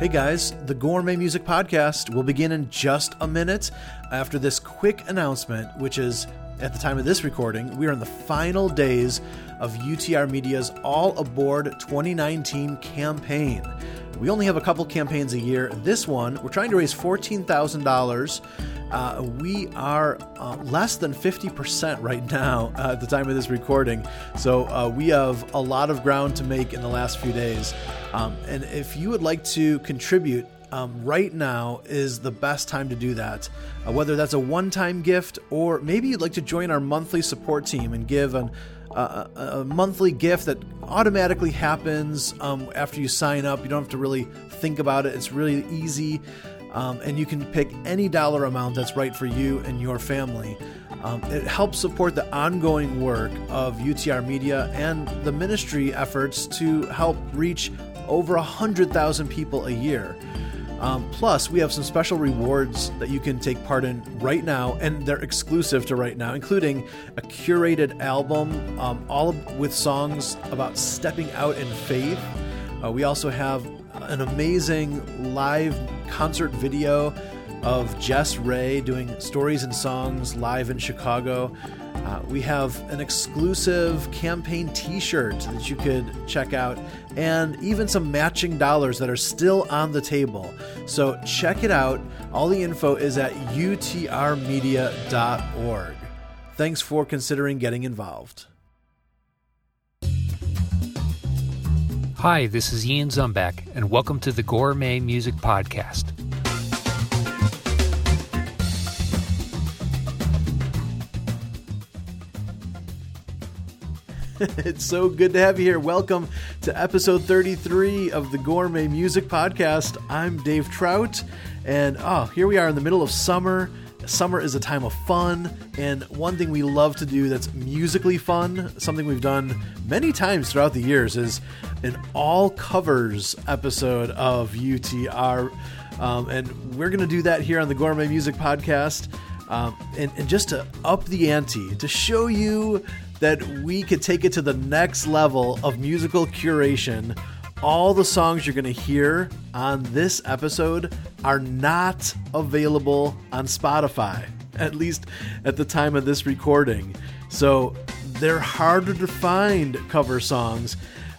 Hey guys, the Gourmet Music Podcast will begin in just a minute after this quick announcement, which is, at the time of this recording, we are in the final days of UTR Media's All Aboard 2019 campaign. We only have a couple campaigns a year. This one, we're trying to raise $14,000. We are less than 50% right now at the time of this recording. So we have a lot of ground to make in the last few days. And if you would like to contribute, right now is the best time to do that. Whether that's a one-time gift, or maybe you'd like to join our monthly support team and give a monthly gift that automatically happens after you sign up. You don't have to really think about it. It's really easy. And you can pick any dollar amount that's right for you and your family. It helps support the ongoing work of UTR Media and the ministry efforts to help reach over 100,000 people a year. Plus, we have some special rewards that you can take part in right now, and they're exclusive to right now, including a curated album, all with songs about stepping out in faith. We also have an amazing live concert video of Jess Ray doing Stories and Songs live in Chicago. We have an exclusive campaign t-shirt that you could check out, and even some matching dollars that are still on the table. So check it out. All the info is at utrmedia.org. Thanks for considering getting involved. Hi, this is Ian Zumbach, and welcome to the Gourmet Music Podcast. It's so good to have you here. Welcome to episode 33 of the Gourmet Music Podcast. I'm Dave Trout, and here we are in the middle of summer. Summer is a time of fun, and one thing we love to do that's musically fun, something we've done many times throughout the years, is an all-covers episode of UTR, and we're going to do that here on the Gourmet Music Podcast, and just to up the ante, to show you that we could take it to the next level of musical curation. All the songs you're going to hear on this episode are not available on Spotify, at least at the time of this recording. So they're harder to find cover songs.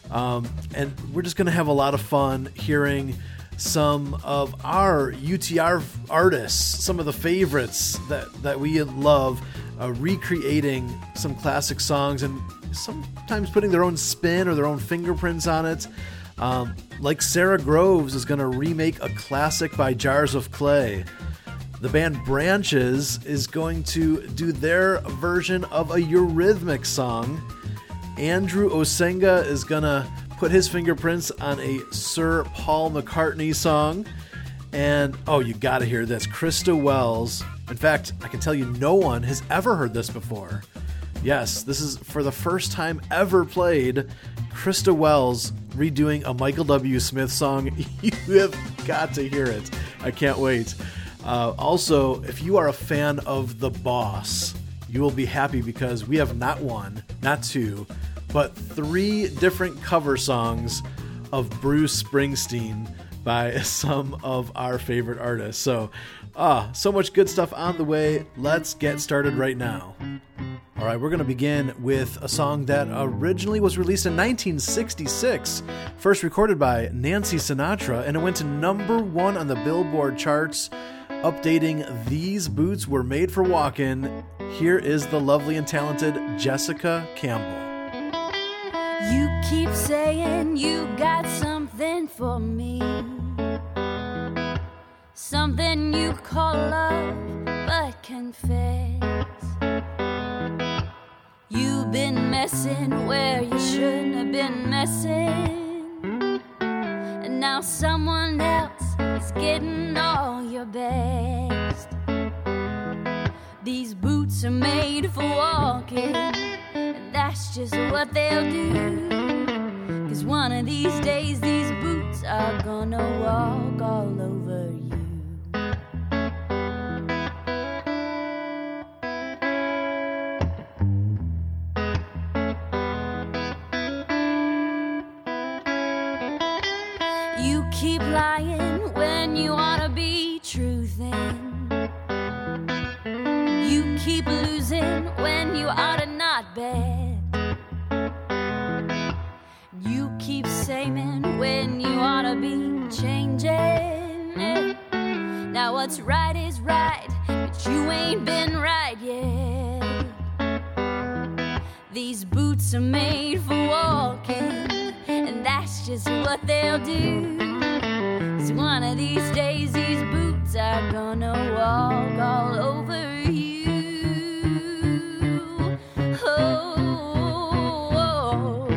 And we're just going to have a lot of fun hearing some of our UTR artists, some of the favorites that we love, recreating some classic songs and sometimes putting their own spin or their own fingerprints on it. Like Sara Groves is going to remake a classic by Jars of Clay. The band Branches is going to do their version of a Eurythmics song. Andrew Osenga is going to put his fingerprints on a Sir Paul McCartney song. And, you got to hear this, Krista Wells. In fact, I can tell you no one has ever heard this before. Yes, this is for the first time ever played, Krista Wells redoing a Michael W. Smith song. You have got to hear it. I can't wait. Also, if you are a fan of The Boss, you will be happy because we have not one, not two, but three different cover songs of Bruce Springsteen by some of our favorite artists. So, so much good stuff on the way. Let's get started right now. All right, we're going to begin with a song that originally was released in 1966, first recorded by Nancy Sinatra, and it went to number one on the Billboard charts, updating These Boots Were Made for Walkin'. Here is the lovely and talented Jessica Campbell. You keep saying you got something for me, something you call love, but confess you've been messing where you shouldn't have been messing, and now someone else is getting all your best. These boots are made for walking, and that's just what they'll do, 'cause one of these days these boots are gonna walk all over you. keep lying when you ought to be truthing. You keep losing when you ought to not bet. You keep saving when you ought to be changing it. Now what's right is right, but you ain't been right yet. These boots are made for walking, and that's just what they'll do. 'Cause one of these days these boots are gonna walk all over you. Oh, oh, oh.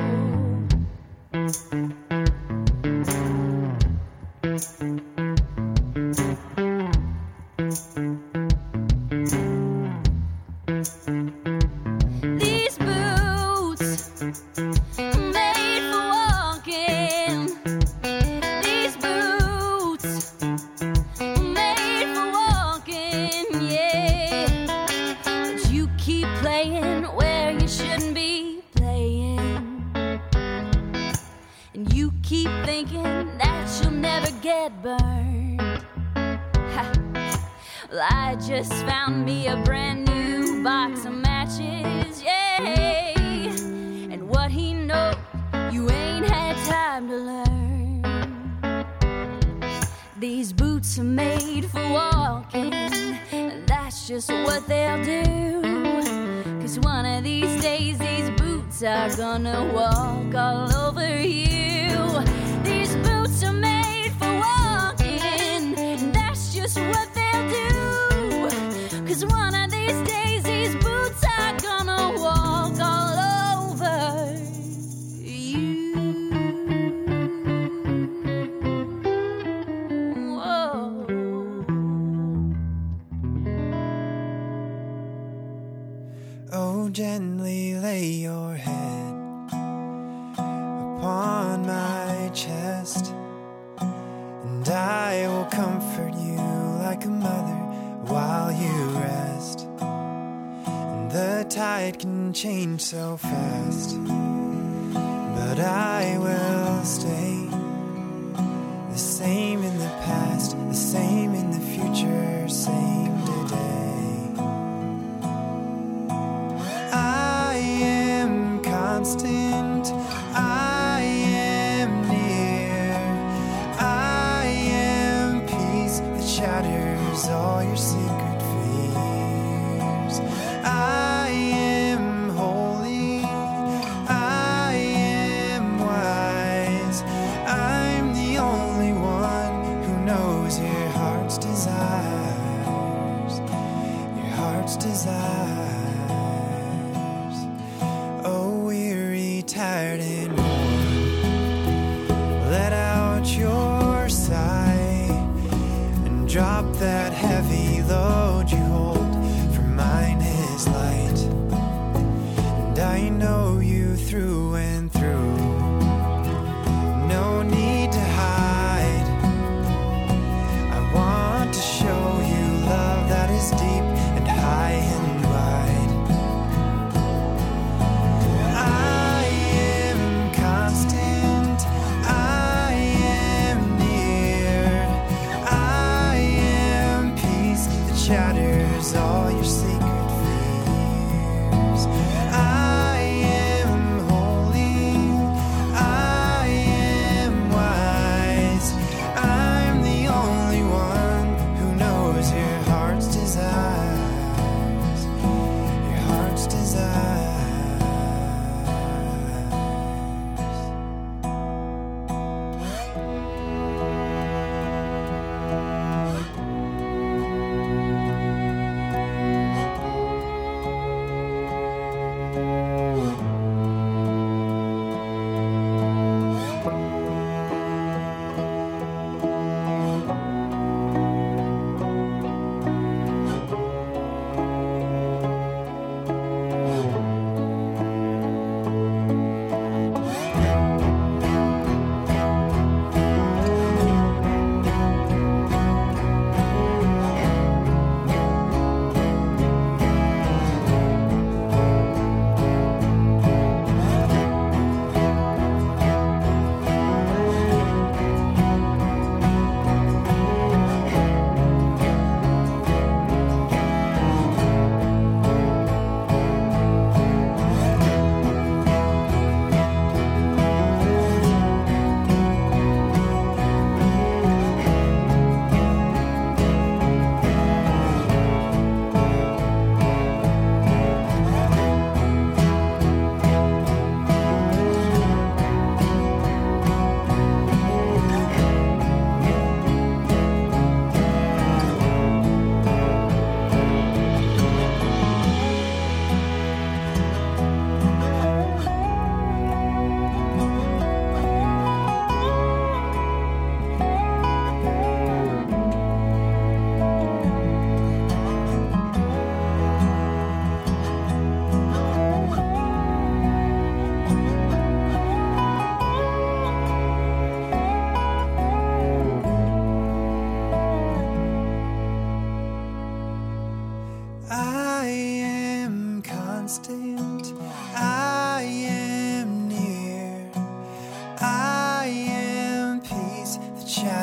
Deep and high and wide.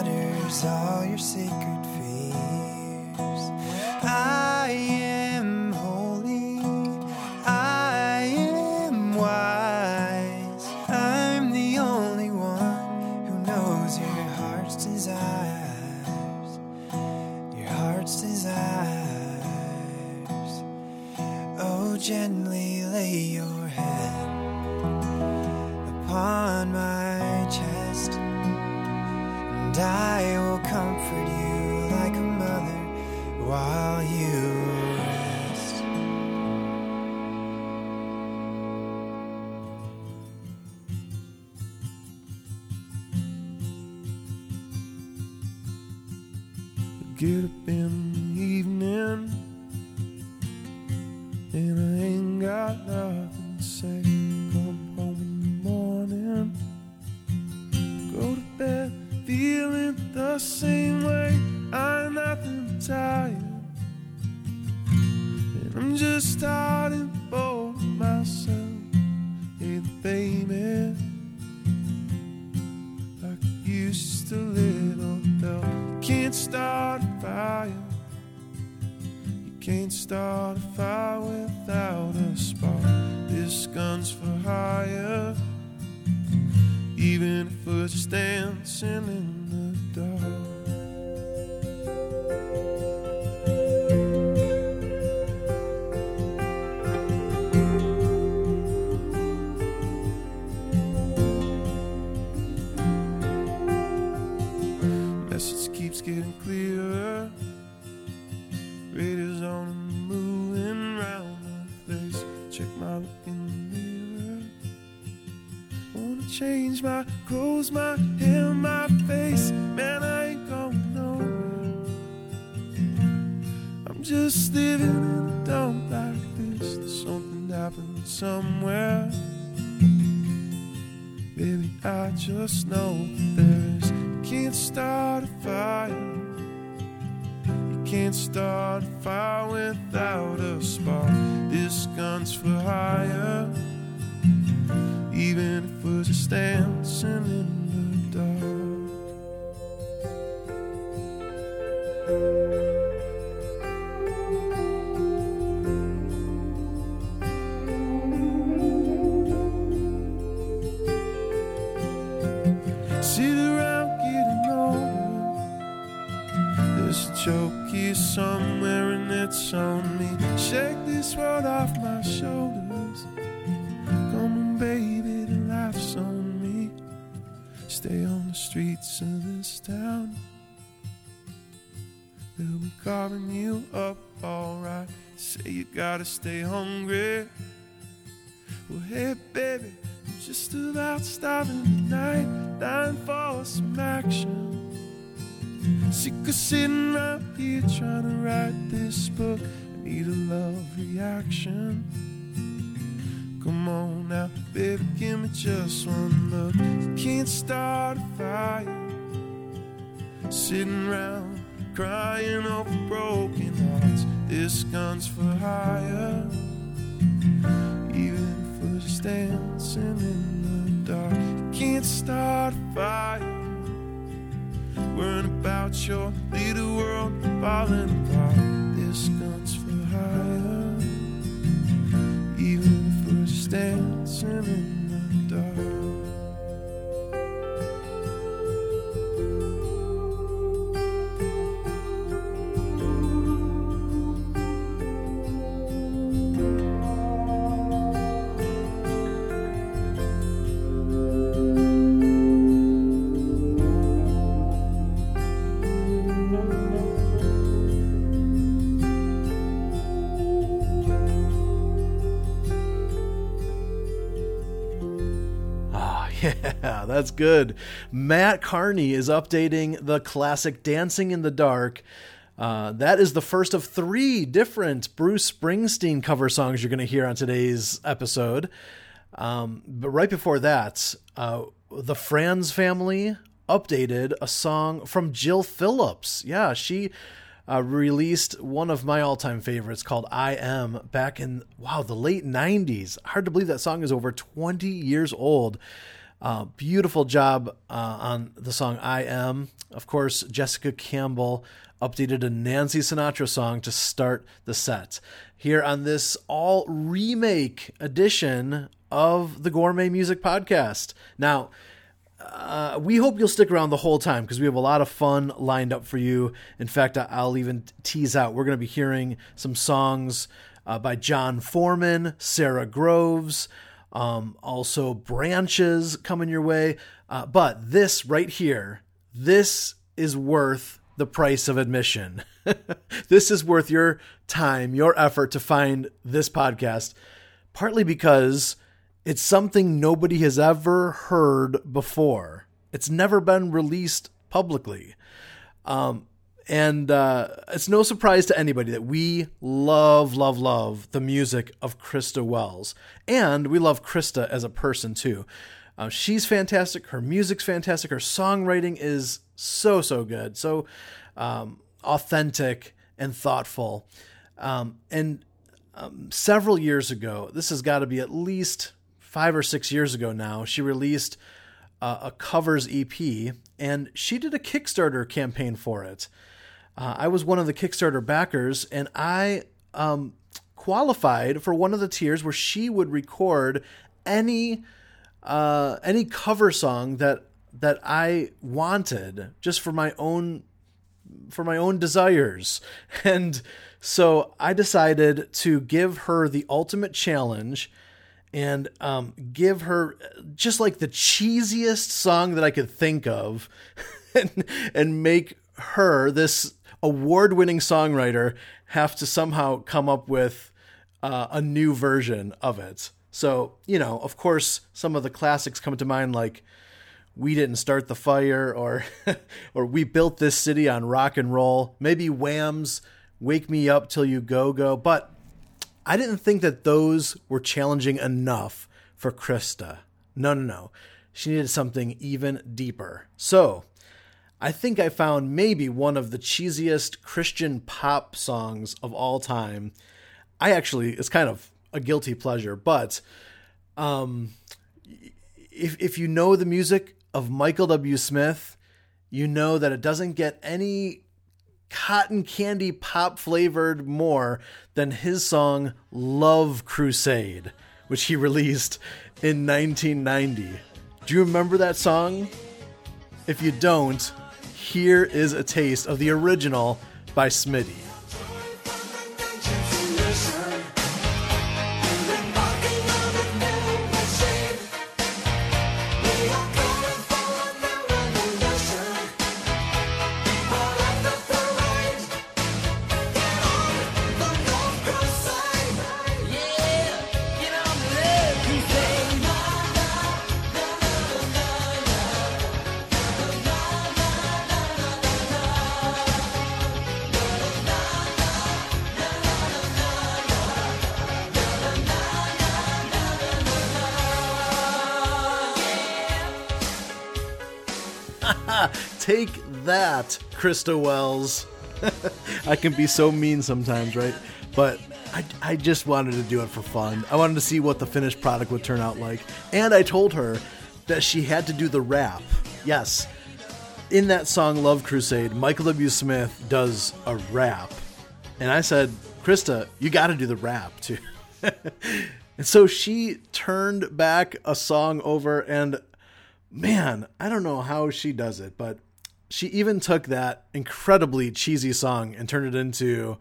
shatters all your sacred fears. I am holy, I am wise, I'm the only one who knows your heart's desires, your heart's desires. Oh, gently lay your head upon my chest, and I will comfort you like a mother while you rest. Get up in the evening, and I ain't got nothing to say. Come home in the morning, go to bed feeling the same way. I'm nothing tired, and I'm just starting to bore myself. Hey baby, like I used to little though. You can't start a fire, you can't start a fire without a spark. This gun's for hire, even if we're just dancing in the dark. Message keeps getting clearer. Radio's on and moving round the place. Check my look in the mirror. Wanna change my clothes, my hair, my face. Man, I ain't going nowhere. I'm just living in a dump like this. There's something happening somewhere. Baby, I just know that there is. You can't start a fire, you can't start a fire without a spark. This gun's for hire, even if we're just dancing in the dark. Sit around getting older. There's a joke here somewhere and it's on me. Shake this world off my shoulders. Come on, baby, on me. Stay on the streets of this town. They'll be carving you up, alright. Say you gotta stay hungry. Well, hey, baby, I'm just about stopping tonight, dying for some action. Sick of sitting right here trying to write this book. I need a love reaction. Come on now, baby, give me just one look. You can't start a fire, sitting around crying over broken hearts. This gun's for hire, even if we're just dancing in the dark. You can't start a fire, worrying about your little world falling apart. This gun's for hire, even dancing in the dark. Yeah, that's good. Matt Carney is updating the classic Dancing in the Dark. That is the first of three different Bruce Springsteen cover songs you're going to hear on today's episode. But right before that, the Franz family updated a song from Jill Phillips. Yeah, she released one of my all-time favorites called I Am back in, the late 90s. Hard to believe that song is over 20 years old. Beautiful job on the song I Am. Of course, Jessica Campbell updated a Nancy Sinatra song to start the set. Here on this all remake edition of the Gourmet Music Podcast. Now, we hope you'll stick around the whole time because we have a lot of fun lined up for you. In fact, I'll even tease out. We're going to be hearing some songs by John Foreman, Sara Groves, also Branches coming your way. But this right here, this is worth the price of admission. This is worth your time, your effort to find this podcast, partly because it's something nobody has ever heard before. It's never been released publicly. And it's no surprise to anybody that we love the music of Krista Wells. And we love Krista as a person, too. She's fantastic. Her music's fantastic. Her songwriting is so good. So authentic and thoughtful. Several years ago, this has got to be at least 5 or 6 years ago now, she released a covers EP, and she did a Kickstarter campaign for it. I was one of the Kickstarter backers, and I qualified for one of the tiers where she would record any cover song that I wanted, just for my own desires. And so I decided to give her the ultimate challenge and give her just like the cheesiest song that I could think of and make her, this award-winning songwriter, have to somehow come up with a new version of it. So, you know, of course, some of the classics come to mind, like We Didn't Start the Fire, or We Built This City on Rock and Roll, maybe Wham's Wake Me Up Till You Go, but I didn't think that those were challenging enough for Krista. No. She needed something even deeper. So I think I found maybe one of the cheesiest Christian pop songs of all time. It's kind of a guilty pleasure, but if you know the music of Michael W. Smith, you know that it doesn't get any cotton candy pop flavored more than his song Love Crusade, which he released in 1990. Do you remember that song? If you don't, here is a taste of the original by Smitty. Take that, Krista Wells. I can be so mean sometimes, right? But I just wanted to do it for fun. I wanted to see what the finished product would turn out like. And I told her that she had to do the rap. Yes. In that song, Love Crusade, Michael W. Smith does a rap. And I said, Krista, you got to do the rap too. And so she turned back a song over, and man, I don't know how she does it, but she even took that incredibly cheesy song and turned it into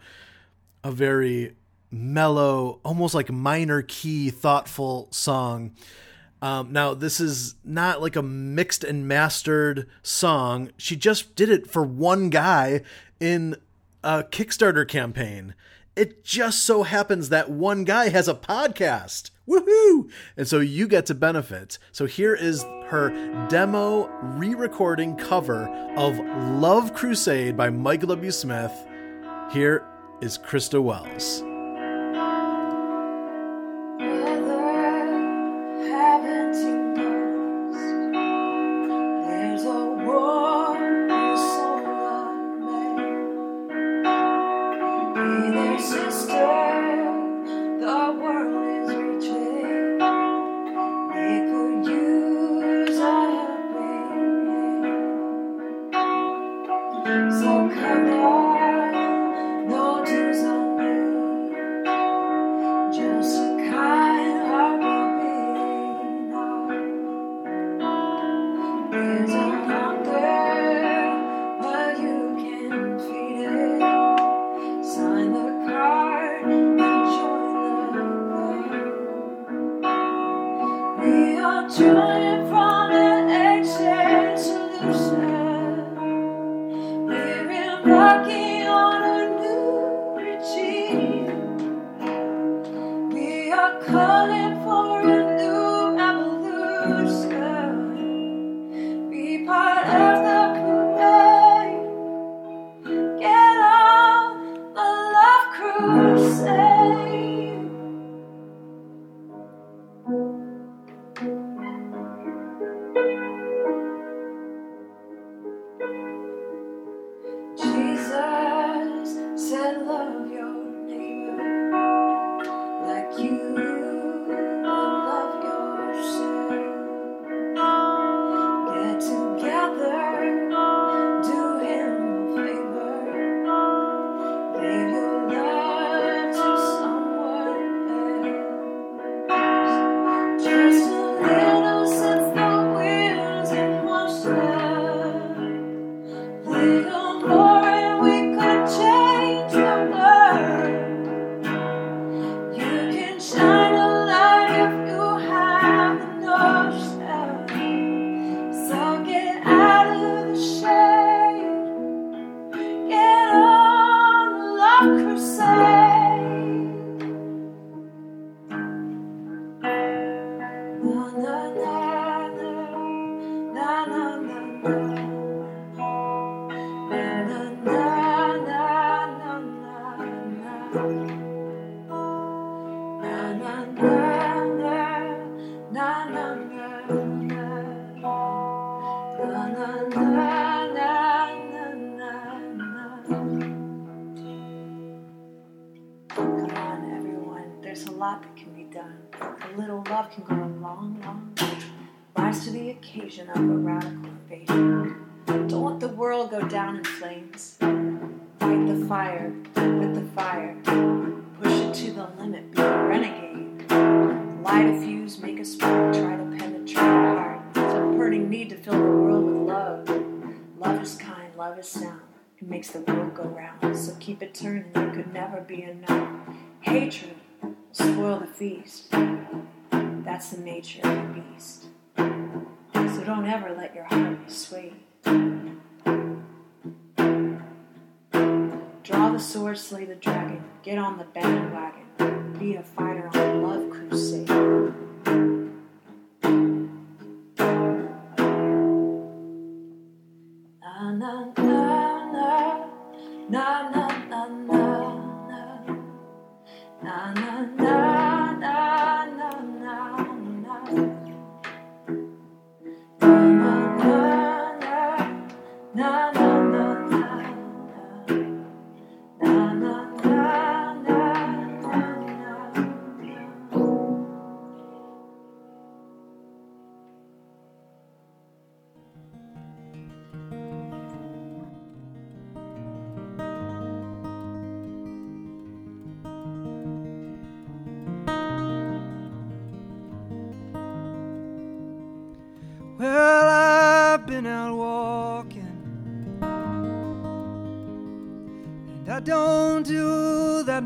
a very mellow, almost like minor key, thoughtful song. Now, this is not like a mixed and mastered song. She just did it for one guy in a Kickstarter campaign. It just so happens that one guy has a podcast. Woohoo! And so you get to benefit. So here is her demo re-recording cover of Love Crusade by Michael W. Smith. Here is Krista Wells. Sister, the world is reaching. They could use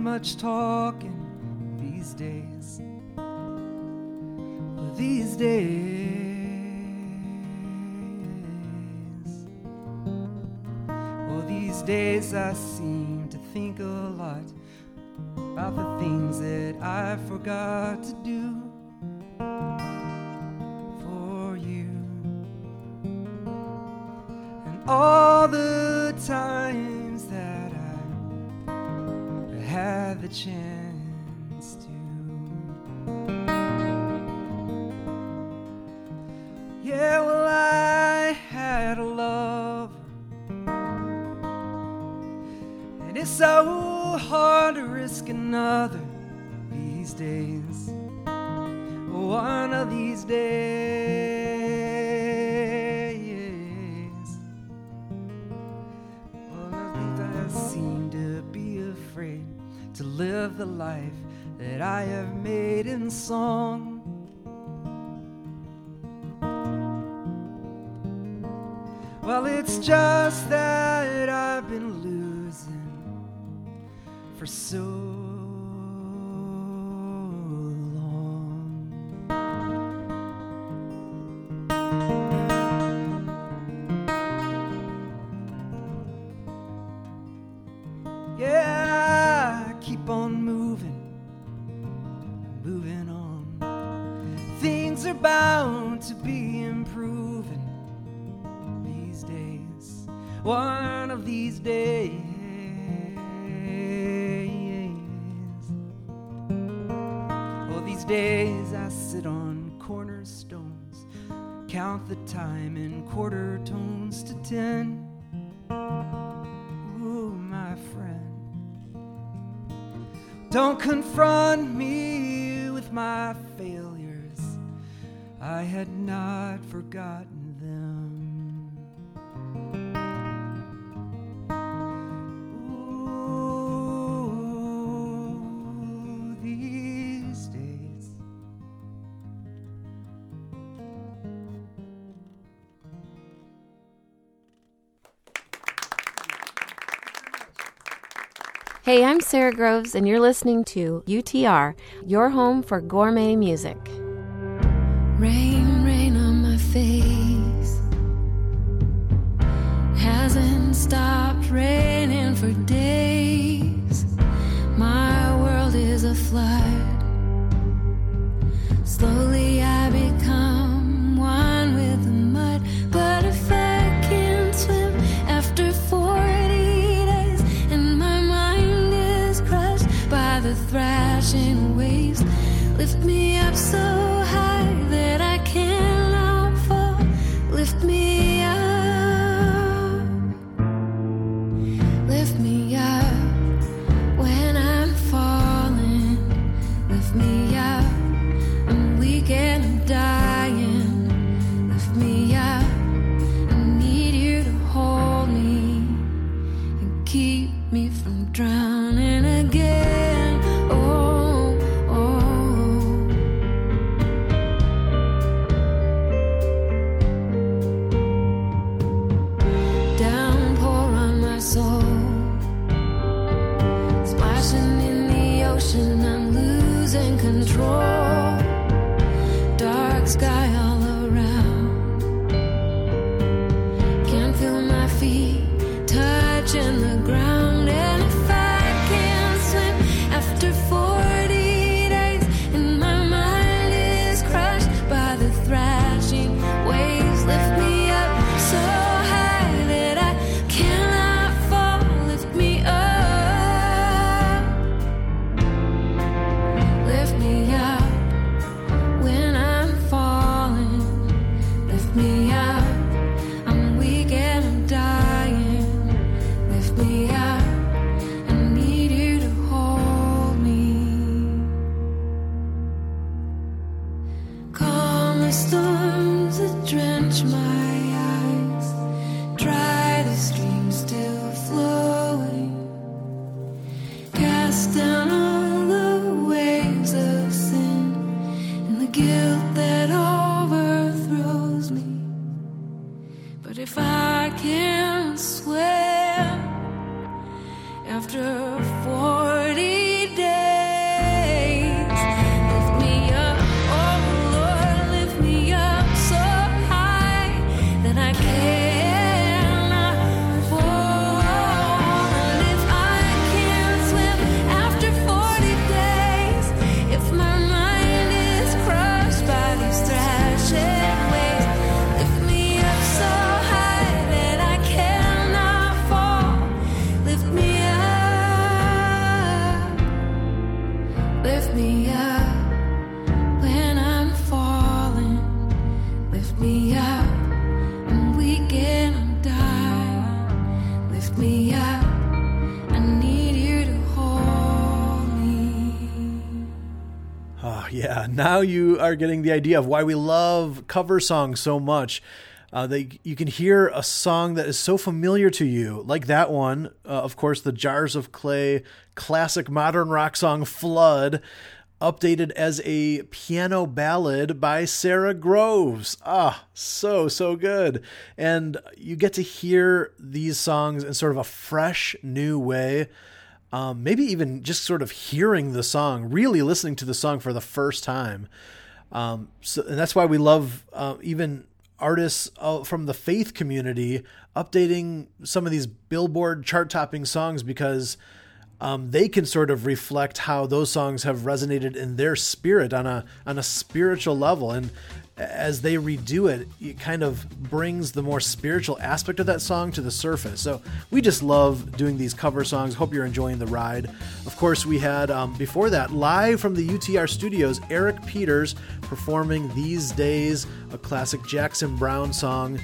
Much talking these days, these days. Well, these days I seem to think a lot about the things that I forgot to do for you, and all the time had the chance to. Yeah, well, I had a love, and it's so hard to risk another these days. One of these days. seem to be afraid to live the life that I have made in song. Well, it's just that I've been losing for so long. Yeah, I keep on moving on. Things are bound to be improving. One of these days. Oh, these days I sit on cornerstones, count the time in quarter tones to 10. Oh, my friend, don't confront me with my failures. I had not forgotten them. Hey, I'm Sara Groves, and you're listening to UTR, your home for gourmet music. Rain, rain on my face. Hasn't stopped raining for days. My world is a flood. Slowly I become one with the mud. But if I can swim after 40, the thrashing waves lift me up so high that I cannot fall. Lift me up, lift me up when I'm falling. Lift me up, I'm weak and I'm dying. Lift me up, I need you to hold me and keep me from drowning again. Now you are getting the idea of why we love cover songs so much. You can hear a song that is so familiar to you, like that one. Of course, the Jars of Clay classic modern rock song Flood, updated as a piano ballad by Sara Groves. Ah, so, so good. And you get to hear these songs in sort of a fresh, new way. Maybe even just sort of hearing the song, really listening to the song for the first time. And that's why we love even artists from the faith community updating some of these Billboard chart-topping songs, because they can sort of reflect how those songs have resonated in their spirit on a spiritual level. And as they redo it, it kind of brings the more spiritual aspect of that song to the surface. So we just love doing these cover songs. Hope you're enjoying the ride. Of course, we had, before that, live from the UTR studios, Eric Peters performing These Days, a classic Jackson Browne song,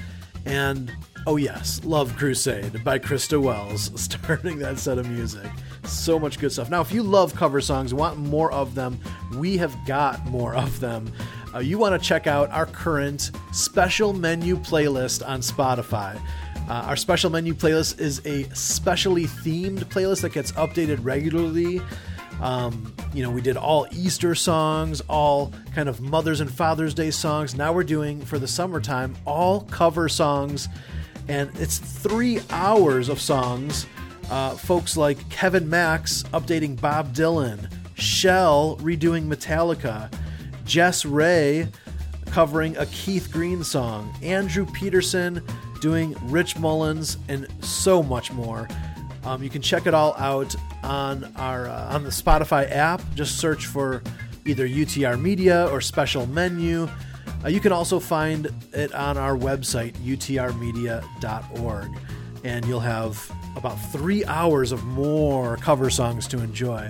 and, oh yes, Love Crusade by Krista Wells, starting that set of music. So much good stuff. Now, if you love cover songs, want more of them, we have got more of them. You want to check out our current special menu playlist on Spotify. Our special menu playlist is a specially themed playlist that gets updated regularly. We did all Easter songs, all kind of Mother's and Father's Day songs. Now we're doing, for the summertime, all cover songs. And it's 3 hours of songs. Folks like Kevin Max updating Bob Dylan, Shell redoing Metallica, Jess Ray covering a Keith Green song, Andrew Peterson doing Rich Mullins, and so much more. You can check it all out on our on the Spotify app. Just search for either UTR Media or Special Menu. You can also find it on our website, utrmedia.org, and you'll have about 3 hours of more cover songs to enjoy.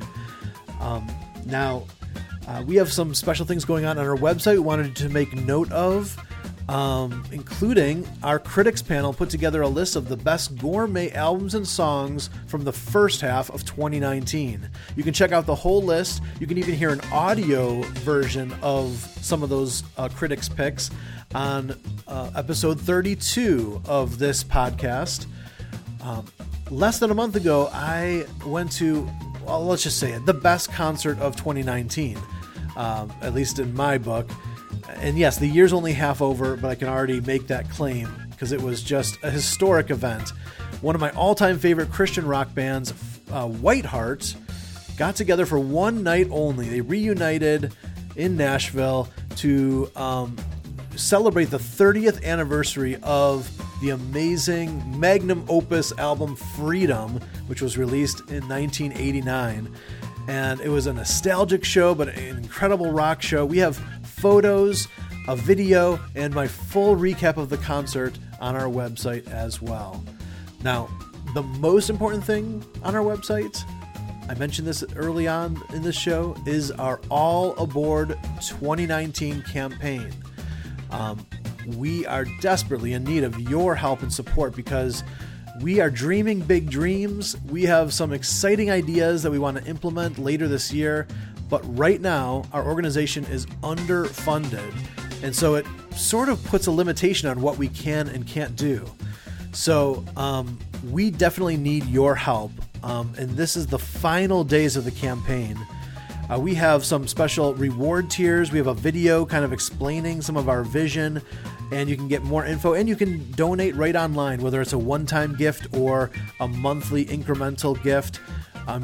We have some special things going on our website we wanted to make note of, including our critics panel put together a list of the best gourmet albums and songs from the first half of 2019. You can check out the whole list. You can even hear an audio version of some of those critics picks on episode 32 of this podcast. Less than a month ago, I went to, well, let's just say it, the best concert of 2019, at least in my book. And yes, the year's only half over, but I can already make that claim because it was just a historic event. One of my all-time favorite Christian rock bands, Whiteheart, got together for one night only. They reunited in Nashville to celebrate the 30th anniversary of the amazing magnum opus album Freedom, which was released in 1989. And it was a nostalgic show, but an incredible rock show. We have photos, a video, and my full recap of the concert on our website as well. Now, the most important thing on our website, I mentioned this early on in this show, is our All Aboard 2019 campaign. We are desperately in need of your help and support because we are dreaming big dreams. We have some exciting ideas that we want to implement later this year, but right now our organization is underfunded. And so it sort of puts a limitation on what we can and can't do. So we definitely need your help. And this is the final days of the campaign. We have some special reward tiers. We have a video kind of explaining some of our vision, and you can get more info, and you can donate right online, whether it's a one-time gift or a monthly incremental gift.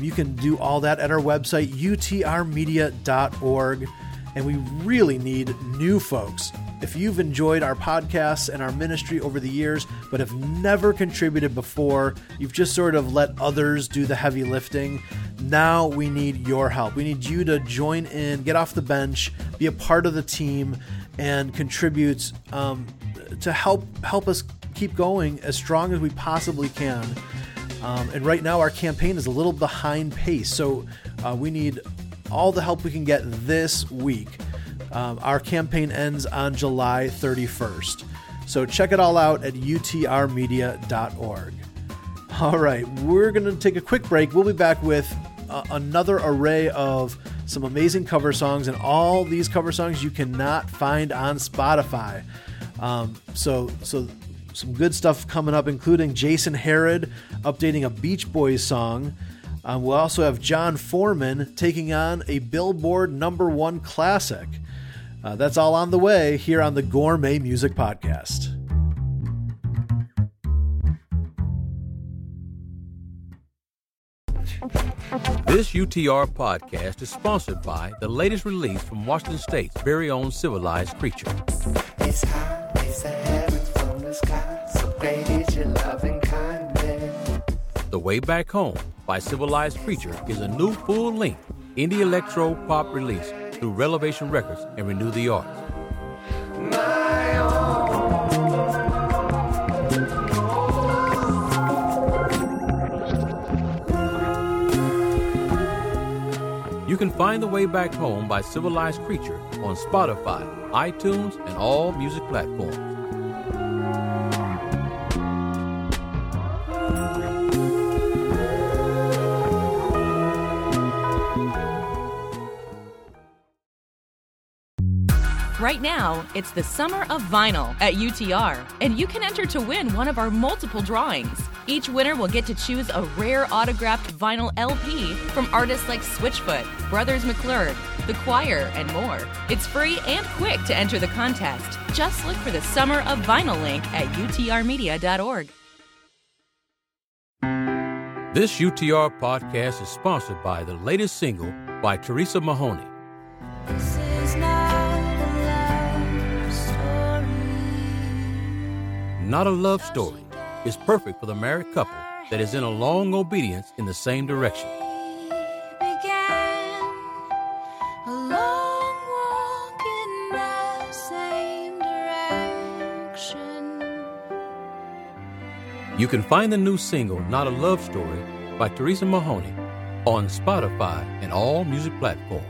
You can do all that at our website, utrmedia.org, and we really need new folks. If you've enjoyed our podcasts and our ministry over the years, but have never contributed before, you've just sort of let others do the heavy lifting, now we need your help. We need you to join in, get off the bench, be a part of the team, and contribute to help us keep going as strong as we possibly can. And right now our campaign is a little behind pace, so we need all the help we can get this week. Our campaign ends on July 31st. So check it all out at utrmedia.org. All right, we're going to take a quick break. We'll be back with another array of some amazing cover songs, and all these cover songs you cannot find on Spotify. So some good stuff coming up, including Jason Herrod updating a Beach Boys song. We'll also have John Foreman taking on a Billboard #1 classic. That's all on the way here on the Gourmet Music Podcast. This UTR podcast is sponsored by the latest release from Washington State's very own Civilized Creature. It's high, it's a heaven from the sky, so great is your loving kindness. The Way Back Home by Civilized Creature is a new full-length indie electro-pop release through Relevation Records and Renew the Arts. You can find The Way Back Home by Civilized Creature on Spotify, iTunes, and all music platforms. Right now, it's the Summer of Vinyl at UTR, and you can enter to win one of our multiple drawings. Each winner will get to choose a rare autographed vinyl LP from artists like Switchfoot, Brothers McClure, The Choir, and more. It's free and quick to enter the contest. Just look for the Summer of Vinyl link at utrmedia.org. This UTR podcast is sponsored by the latest single by Teresa Mahoney. This is not a love story. Not a love story is perfect for the married couple that is in a long obedience in the same direction. You can find the new single, Not a Love Story, by Teresa Mahoney on Spotify and all music platforms.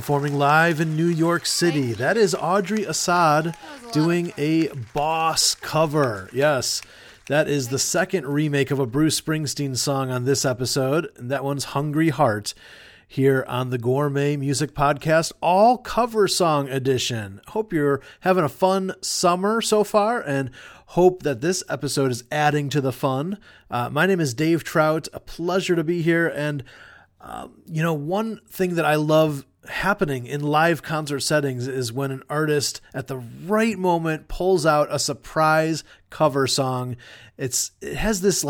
performing live in New York City. That is Audrey Assad doing a Boss cover. Yes, that is the second remake of a Bruce Springsteen song on this episode, and that one's Hungry Heart, here on the Gourmet Music Podcast, all cover song edition. Hope you're having a fun summer so far, and hope that this episode is adding to the fun. My name is Dave Trout. A pleasure to be here. And, one thing that I love happening in live concert settings is when an artist at the right moment pulls out a surprise cover song. It has this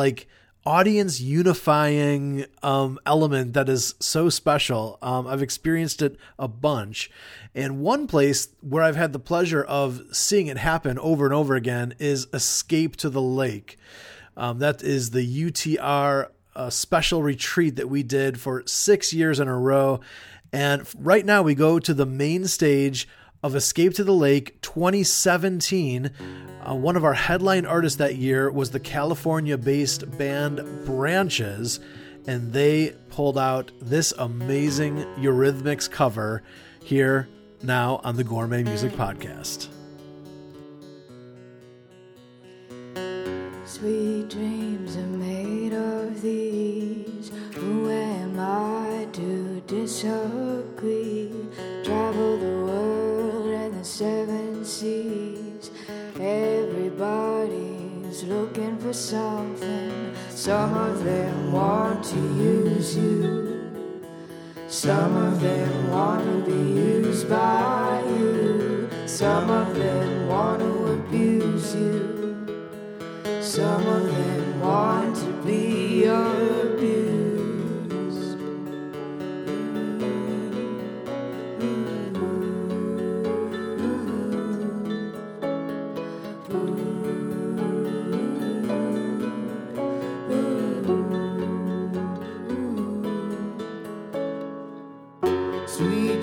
audience unifying element that is so special. I've experienced it a bunch. And one place where I've had the pleasure of seeing it happen over and over again is Escape to the Lake. That is the UTR special retreat that we did for 6 years in a row. And right now we go to the main stage of Escape to the Lake 2017. One of our headline artists that year was the California-based band Branches, and they pulled out this amazing Eurythmics cover here now on the Gourmet Music Podcast. Sweet dreams are made of these. Who am I to disagree? Travel the world, seven seas. Everybody's looking for something. Some of them want to use you. Some of them want to be used by you. Some of them want to abuse you. Some of them want to be abused.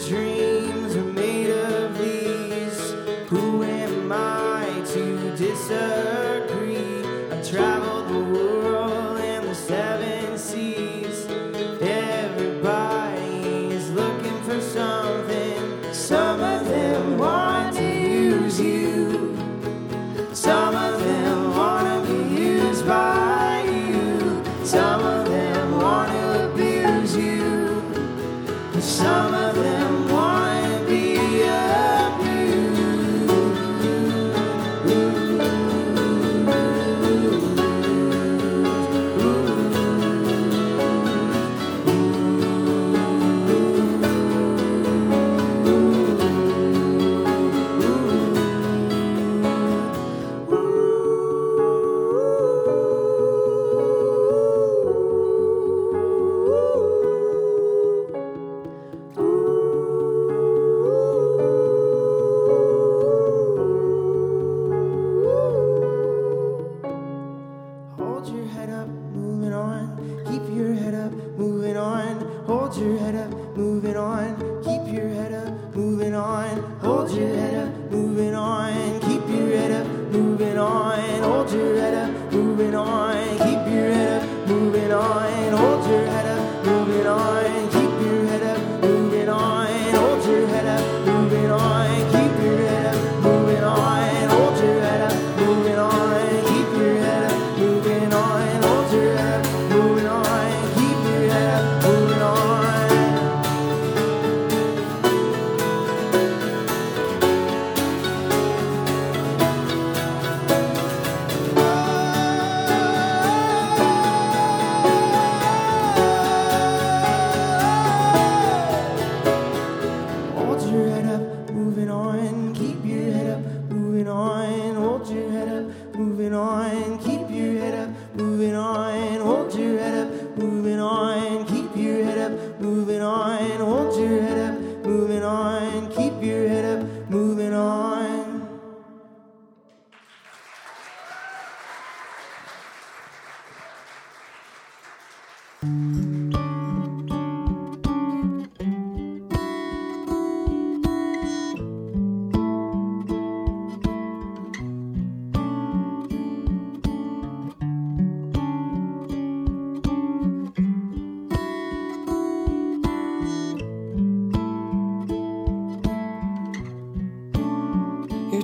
Dreams are made of these. Who am I to disagree?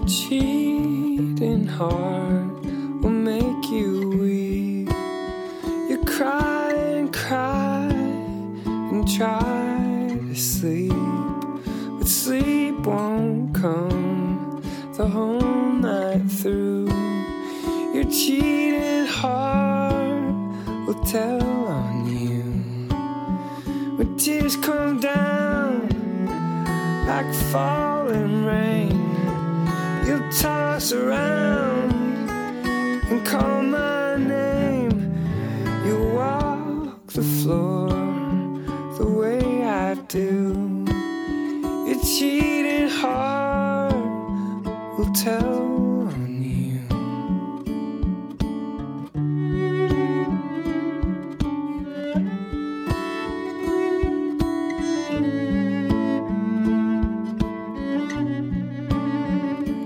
cheating heart will make you weep. You cry and cry and try to sleep, but sleep won't come the whole night through. Your cheating heart will tell on you. When tears come down like falling rain, you'll toss around and call my name. You walk the floor the way I do. Your cheating heart will tell on you.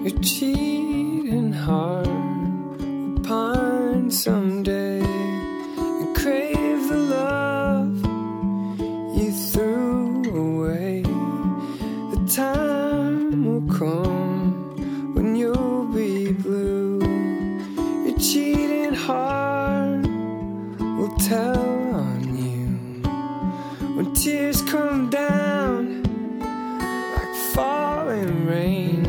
Your cheating heart will pine someday and crave the love you threw away. The time will come when you'll be blue. Your cheating heart will tell on you. When tears come down like falling rain,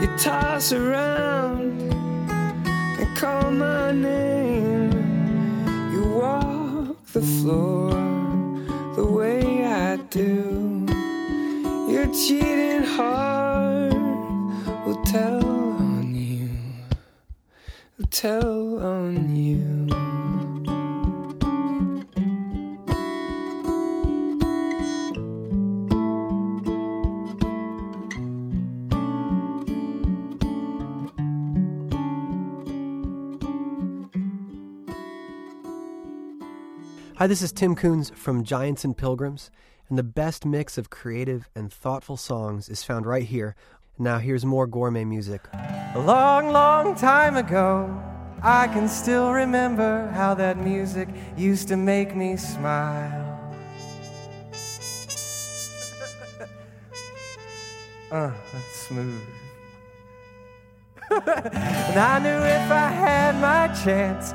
you toss around and call my name. You walk the floor the way I do. Your cheating heart will tell on you. Will tell on you. Hi, this is Tim Coons from Giants and Pilgrims, and the best mix of creative and thoughtful songs is found right here. Now here's more gourmet music. A long, long time ago, I can still remember how that music used to make me smile. That's smooth. And I knew if I had my chance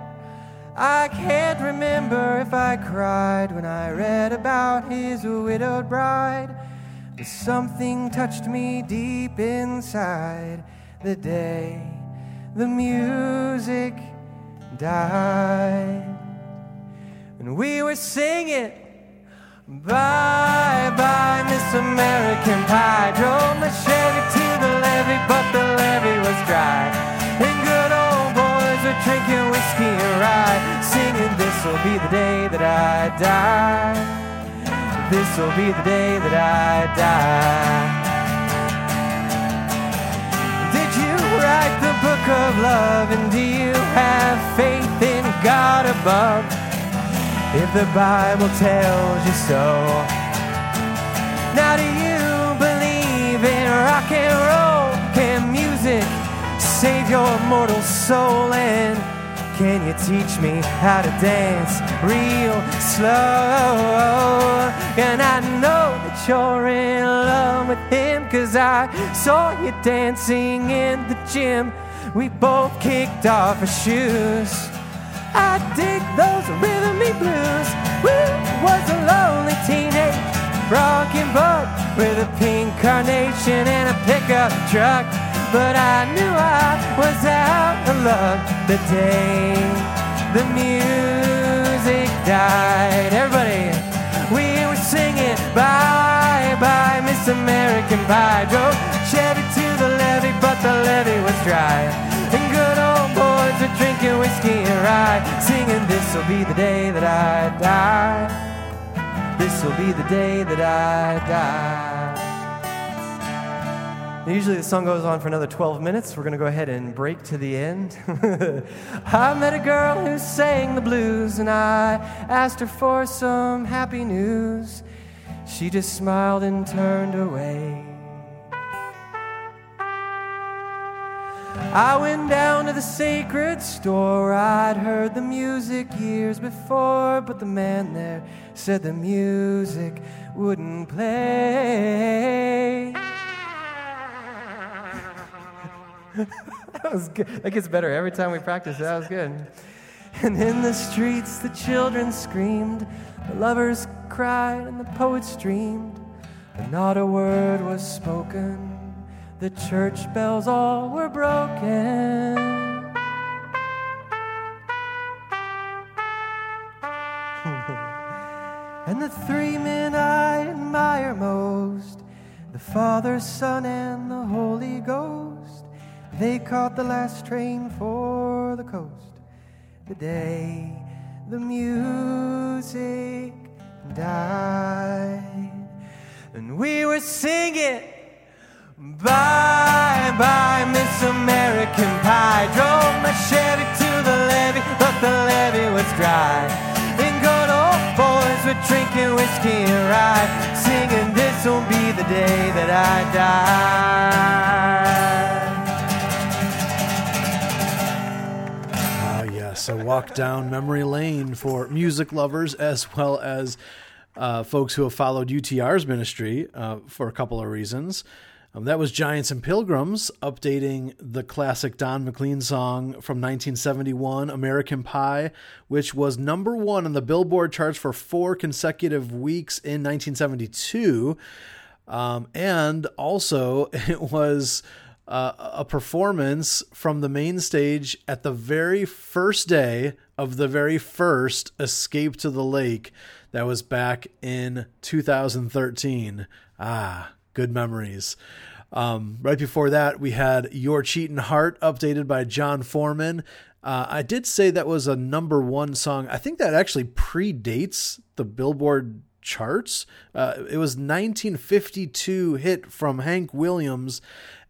I can't remember if I cried when I read about his widowed bride, but something touched me deep inside the day the music died. And we were singing, bye bye Miss American Pie. Drove my Chevy to the levee, but the levee was dry. Drinking whiskey and rye, singing this'll be the day that I die. This'll be the day that I die. Did you write the book of love, and do you have faith in God above? If the Bible tells you so. Now do you believe in rock and roll? Can music save your mortal soul, and can you teach me how to dance real slow? And I know that you're in love with him, 'cause I saw you dancing in the gym. We both kicked off our shoes. I dig those rhythmy blues. We was a lonely teenage rockin' bug with a pink carnation and a pickup truck. But I knew I was out of luck the day the music died. Everybody, we were singing, bye, bye, Miss American Pie. Drove Chevy to the levee, but the levee was dry. And good old boys were drinking whiskey and rye, singing, this'll be the day that I die. This'll be the day that I die. Usually the song goes on for another 12 minutes. We're going to go ahead and break to the end. I met a girl who sang the blues, and I asked her for some happy news. She just smiled and turned away. I went down to the sacred store. I'd heard the music years before, but the man there said the music wouldn't play. That was good. That gets better every time we practice. That was good. And in the streets the children screamed, the lovers cried and the poets dreamed, but not a word was spoken. The church bells all were broken. And the three men I admire most, the Father, Son, and the Holy Ghost, they caught the last train for the coast the day the music died. And we were singing, bye, bye, Miss American Pie. Drove my Chevy to the levee, but the levee was dry. And good old boys were drinking whiskey and rye, singing, this'll be the day that I die. Oh, yes, a walk down memory lane for music lovers as well as folks who have followed UTR's ministry for a couple of reasons. That was Giants and Pilgrims updating the classic Don McLean song from 1971, American Pie, which was number one on the Billboard charts for 4 consecutive weeks in 1972. And also it was a performance from the main stage at the very first day of the very first Escape to the Lake. That was back in 2013. Ah, good memories. Right before that, we had Your Cheatin' Heart updated by John Foreman. I did say that was a number one song. I think that actually predates the Billboard charts. It was 1952 hit from Hank Williams,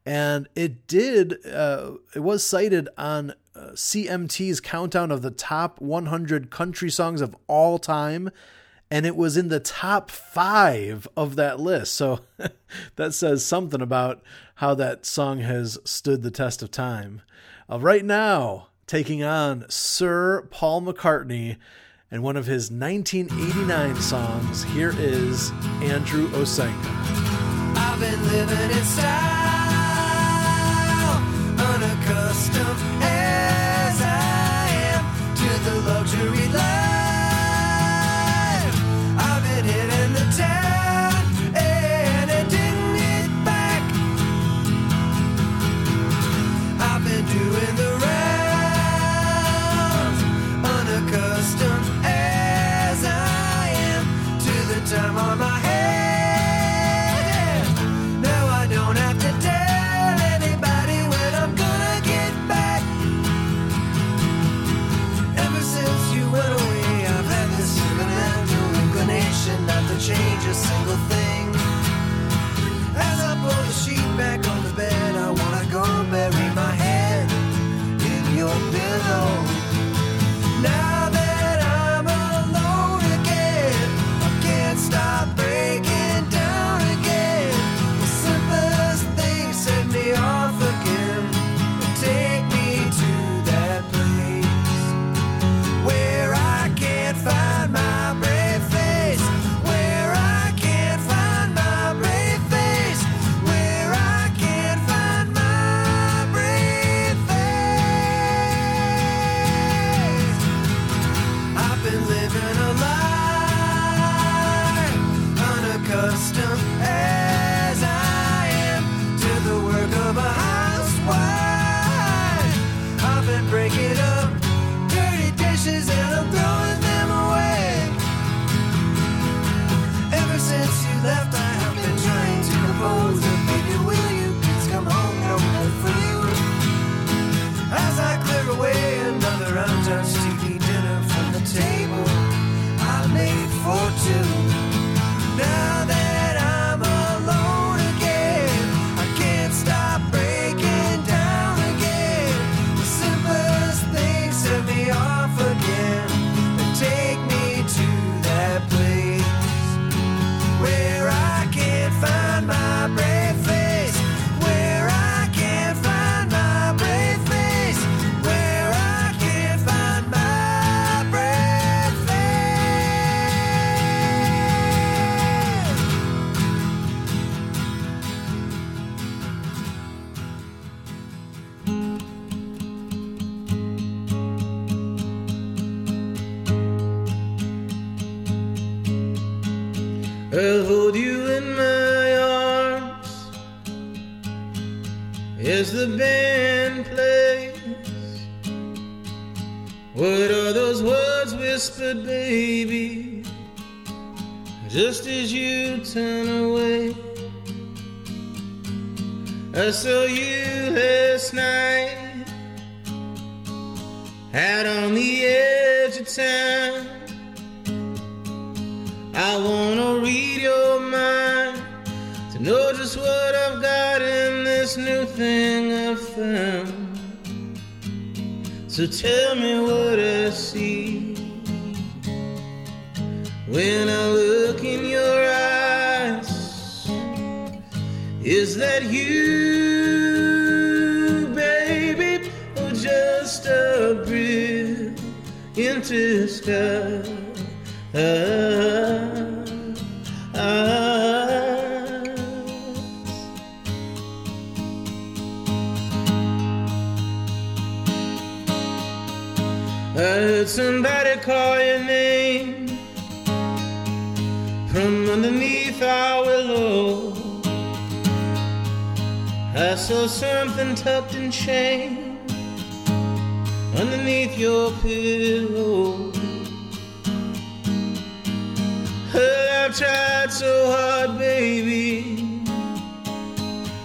and it did. It was cited on CMT's countdown of the top 100 country songs of all time. And it was in the top 5 of that list. So that says something about how that song has stood the test of time. Right now, taking on Sir Paul McCartney and one of his 1989 songs, here is Andrew Osenga. I've been living in style, unaccustomed as I am to the luxury life. Went away. I'll hold you in my arms as the band plays. What are those words whispered, baby, just as you turn away? I saw you last night out on the edge of town. I wanna read your mind to know just what I've got in this new thing I've found. So tell me what I see when I look in your eyes. Is that you, baby, or just a bridge into sky? I heard somebody call your name from underneath our willow. I saw something tucked in shame underneath your pillow. I've tried so hard, baby,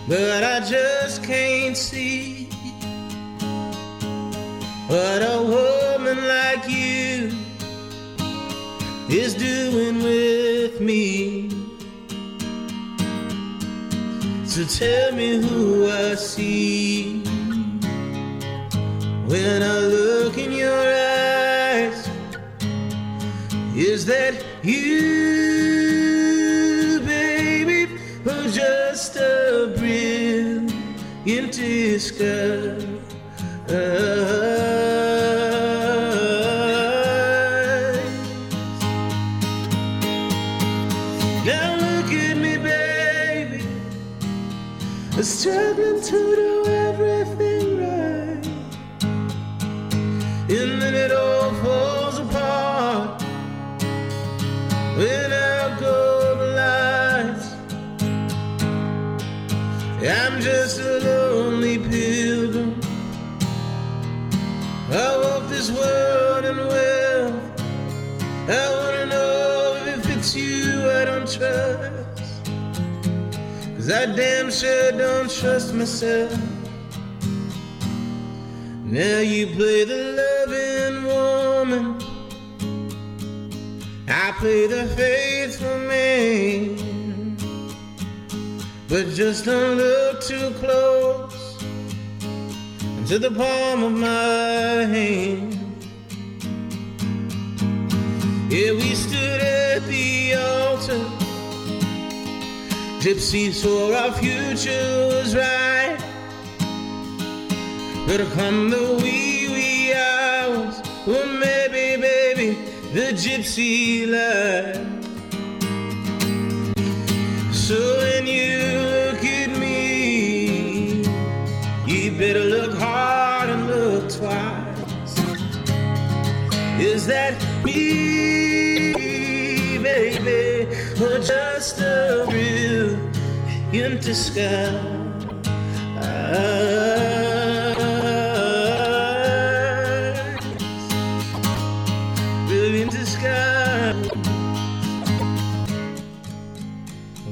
but I just can't see what a woman like you is doing with me. So tell me who I see when I look in your eyes. Is that you, baby, or just a brim empty sky? Now look at me, baby, I'm struggling to do everything right, and then it all falls apart. When I go blind, I'm just a lonely pilgrim. I walk this world and well, I wanna know if it's you I don't trust, 'cause I damn sure don't trust myself. Now you play the loving woman, I play the faithful man, but just don't look too close to the palm of my hand. Yeah, we stood at the altar, gypsies swore our future was right, but come the wee hours, well maybe, baby, the gypsy life. So when you look at me, you better look hard and look twice. Is that me, baby, or just a real empty sky?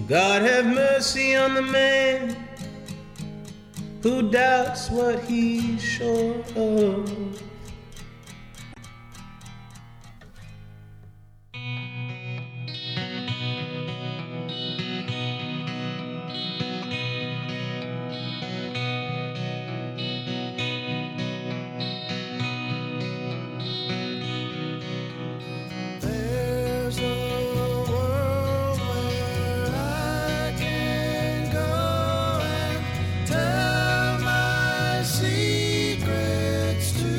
God have mercy on the man who doubts what he's sure of. Secrets to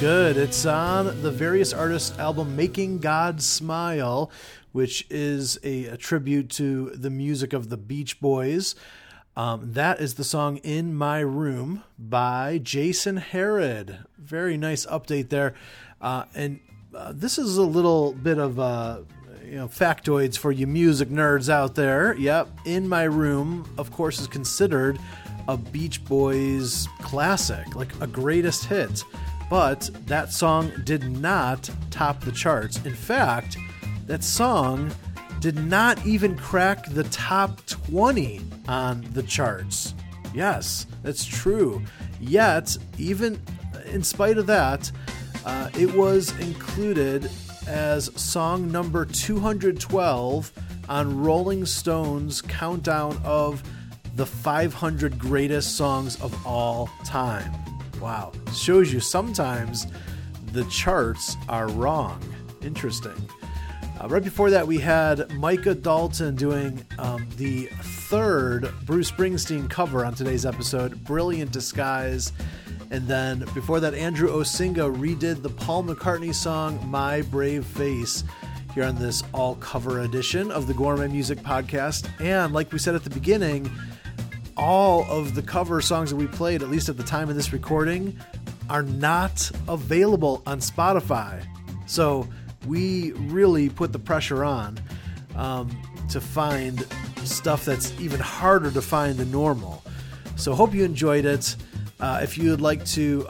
good. It's on the Various Artists album Making God Smile, which is a tribute to the music of the Beach Boys. That is the song In My Room by Jason Herrod. Very nice update there. And this is a little bit of factoids for you music nerds out there. Yep. In My Room, of course, is considered a Beach Boys classic, like a greatest hit. But that song did not top the charts. In fact, that song did not even crack the top 20 on the charts. Yes, that's true. Yet, even in spite of that, it was included as song number 212 on Rolling Stone's countdown of the 500 greatest songs of all time. Wow. Shows you sometimes the charts are wrong. Interesting. Right before that, we had Micah Dalton doing the third Bruce Springsteen cover on today's episode, Brilliant Disguise. And then before that, Andrew Osenga redid the Paul McCartney song, My Brave Face, here on this all-cover edition of the Gourmet Music Podcast. And like we said at the beginning, all of the cover songs that we played, at least at the time of this recording, are not available on Spotify. So we really put the pressure on to find stuff that's even harder to find than normal. So hope you enjoyed it. If you would like to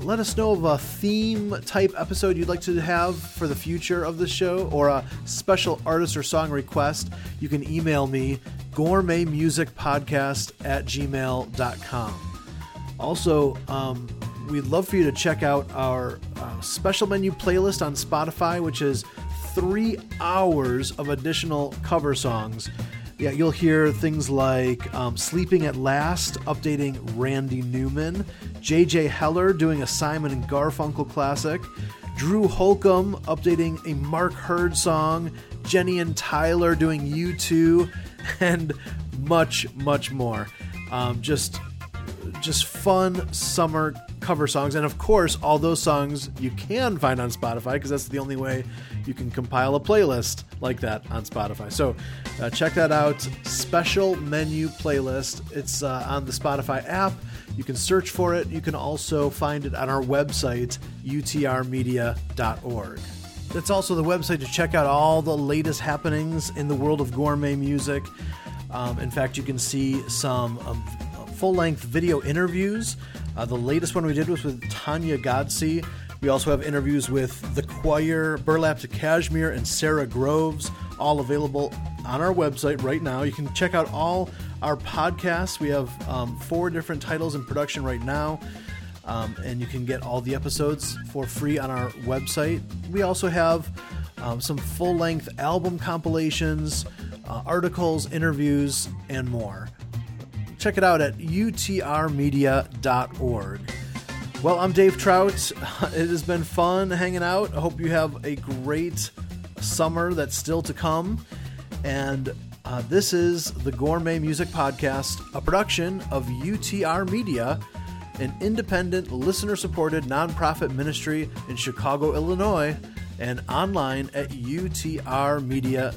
let us know of a theme-type episode you'd like to have for the future of the show, or a special artist or song request, you can email me, gourmetmusicpodcast@gmail.com. Also, we'd love for you to check out our special menu playlist on Spotify, which is 3 hours of additional cover songs. Yeah, you'll hear things like Sleeping at Last, updating Randy Newman, J.J. Heller doing a Simon and Garfunkel classic, Drew Holcomb updating a Mark Hurd song, Jenny and Tyler doing U2, and much, much more. Just fun summer cover songs. And of course, all those songs you can find on Spotify, because that's the only way you can compile a playlist like that on Spotify. So check that out. Special menu playlist. It's on the Spotify app. You can search for it. You can also find it on our website, utrmedia.org. That's also the website to check out all the latest happenings in the world of gourmet music. In fact, you can see some full-length video interviews. The latest one we did was with Tanya Godsey. We also have interviews with The Choir, Burlap to Cashmere, and Sara Groves, all available on our website right now. You can check out all our podcasts. We have 4 different titles in production right now, and you can get all the episodes for free on our website. We also have some full-length album compilations, articles, interviews, and more. Check it out at utrmedia.org. Well, I'm Dave Trout. It has been fun hanging out. I hope you have a great summer that's still to come. And this is the Gourmet Music Podcast, a production of UTR Media, an independent, listener-supported nonprofit ministry in Chicago, Illinois, and online at utrmedia.org.